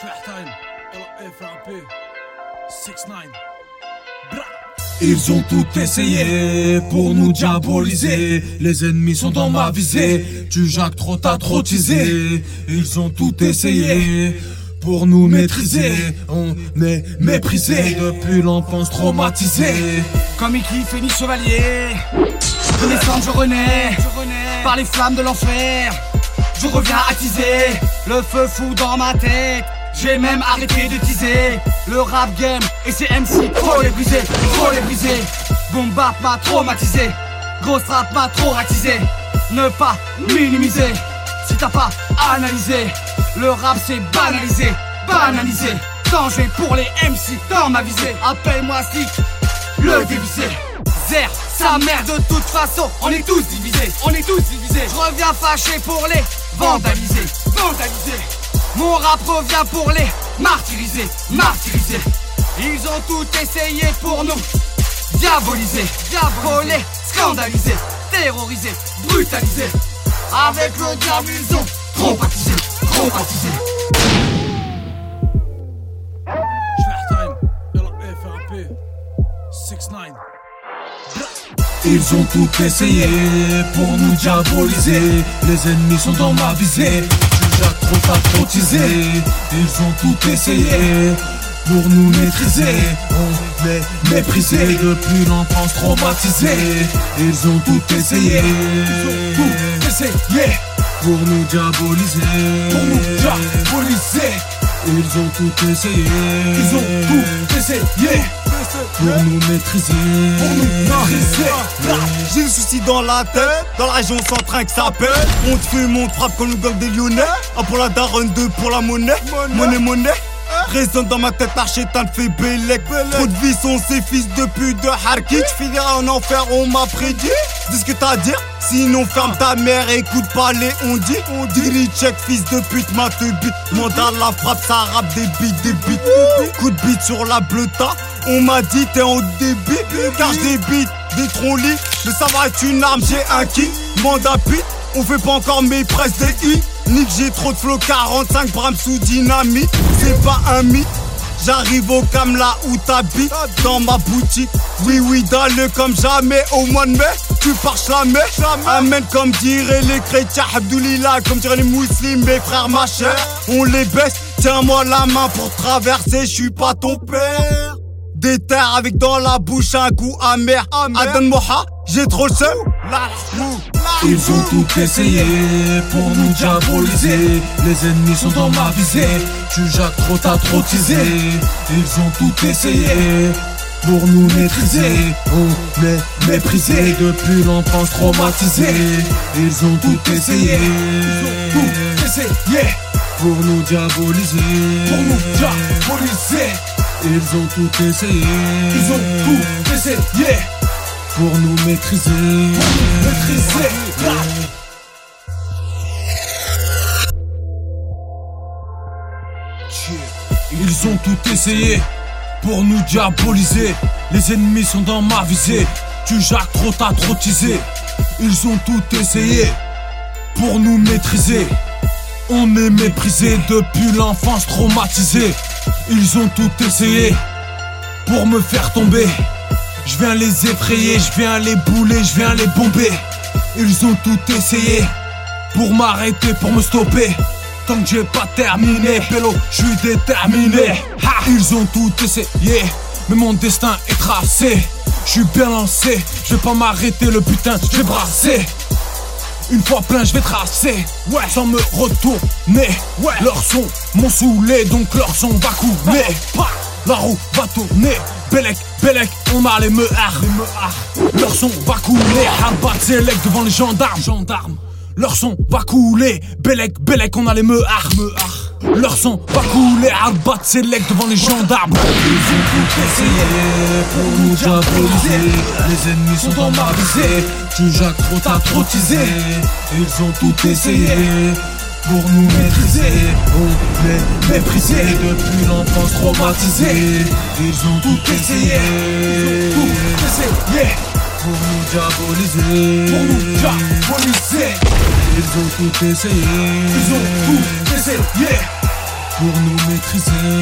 Track time, LFAP, 6ix9ine. Ils ont tout essayé pour nous diaboliser. Les ennemis sont dans ma visée. Tu jacques trop, t'as trop teasé. Ils ont tout essayé pour nous maîtriser. On est méprisés depuis l'enfance traumatisée. Comme Mickey Fénix Chevalier, renaissance je renais. Par les flammes de l'enfer, je reviens attiser. Le feu fou dans ma tête, j'ai même arrêté de teaser. Le rap game et ses MC, faut les briser, faut les briser. Bombap m'a traumatisé, grosse rap m'a traumatisé. Ne pas minimiser, si t'as pas analysé. Le rap c'est banalisé, banalisé. Danger pour les MC dans ma visée. Appelle-moi Slick, le dévissé. Zer, sa mère, de toute façon, on est tous divisés, on est tous divisés. Je reviens fâché pour les vandaliser, vandaliser. Mon rap revient pour les martyriser, martyriser. Ils ont tout essayé pour nous diaboliser, diaboler, scandaliser, terroriser, brutaliser. Avec le diable ils ont traumatisé, traumatisé. Track time, LFAP, 6ix9ine. Ils ont tout essayé pour nous diaboliser. Les ennemis sont dans ma visée. Tu jacques trop, t'as trop teasé. Ils ont tout essayé pour nous maîtriser. On est méprisés depuis l'enfance traumatisée. Ils ont tout essayé, ils ont tout essayé pour nous diaboliser, pour nous diaboliser. Ils ont tout essayé, ils ont tout essayé pour nous maîtriser, pour nous maîtriser. J'ai le souci dans la tête, dans la région sans train que ça pète. On te fume, on te frappe quand nous gagne des Lyonnais. Un pour la daronne, deux pour la monnaie. Monnaie, monnaie. Résonne dans ma tête, l'archétan fait bélec. Trop de vie sont ces fils de pute de Harki. Tu finiras en enfer, on m'a prédit. Dis ce que t'as à dire, sinon ferme ta mère, écoute pas les on dit recheck, fils de pute, ma te bite. Mandale la frappe, ça rappe des bites, des bites. Coup de bite sur la bleuta, on m'a dit t'es en débit. Car des bites, des trollis, le savoir est une arme, j'ai un kick. Mandat pute, on fait pas encore mes presses des i. Nick, j'ai trop de flow, 45 brams sous dynamite. C'est pas un mythe, j'arrive au cam là où t'habites. Dans ma boutique, oui, d'aller comme jamais. Au mois de mai, tu parches la mèche. Amen, comme diraient les chrétiens. Abdoulilah, comme diraient les musulmans. Mes frères, ma chère, on les baisse. Tiens-moi la main pour traverser, j'suis pas ton père. Des terres avec dans la bouche un goût amer. Adhan Moha, j'ai trop le seum. Ils ont tout essayé pour nous diaboliser. Les ennemis sont dans ma visée. Tu jacques trop, t'as trop teasé. Ils ont tout essayé pour nous maîtriser. On est méprisés depuis l'enfance traumatisée. Ils ont tout essayé, ils ont tout essayé pour nous diaboliser, pour nous diaboliser. Ils ont tout essayé, ils ont tout essayé pour nous maîtriser, maîtriser. Ils ont tout essayé pour nous diaboliser. Les ennemis sont dans ma visée. Tu jacques trop, t'as trop teasé. Ils ont tout essayé pour nous maîtriser. On est méprisés depuis l'enfance traumatisée. Ils ont tout essayé pour me faire tomber. Je viens les effrayer, je viens les bouler, je viens les bomber. Ils ont tout essayé pour m'arrêter, pour me stopper. Tant que j'ai pas terminé, pélo, je suis déterminé. Ils ont tout essayé, mais mon destin est tracé. Je suis bien lancé, je vais pas m'arrêter, le putain, je vais brasser. Une fois plein, je vais tracer, ouais, sans me retourner. Ouais, leurs sons m'ont saoulé, donc leur son va couler. La roue va tourner, Bélec, on a les meurs. Leur son va couler, Harbat Zélec devant les gendarmes. Leur son va couler, Bélec, on a les meurs. Leur son va couler, Harbat Zélec devant les gendarmes. Ils ont tout essayé pour nous diaboliser. Les ennemis sont dans ma visée. Tu jacques trop, t'as trop teasé. Ils ont tout essayé pour nous maîtriser. On est méprisés depuis l'enfance traumatisée. Ils ont tout essayé, tout essayé pour nous diaboliser, pour nous diaboliser. Ils ont tout essayé, ils ont tout essayé Pour nous maîtriser.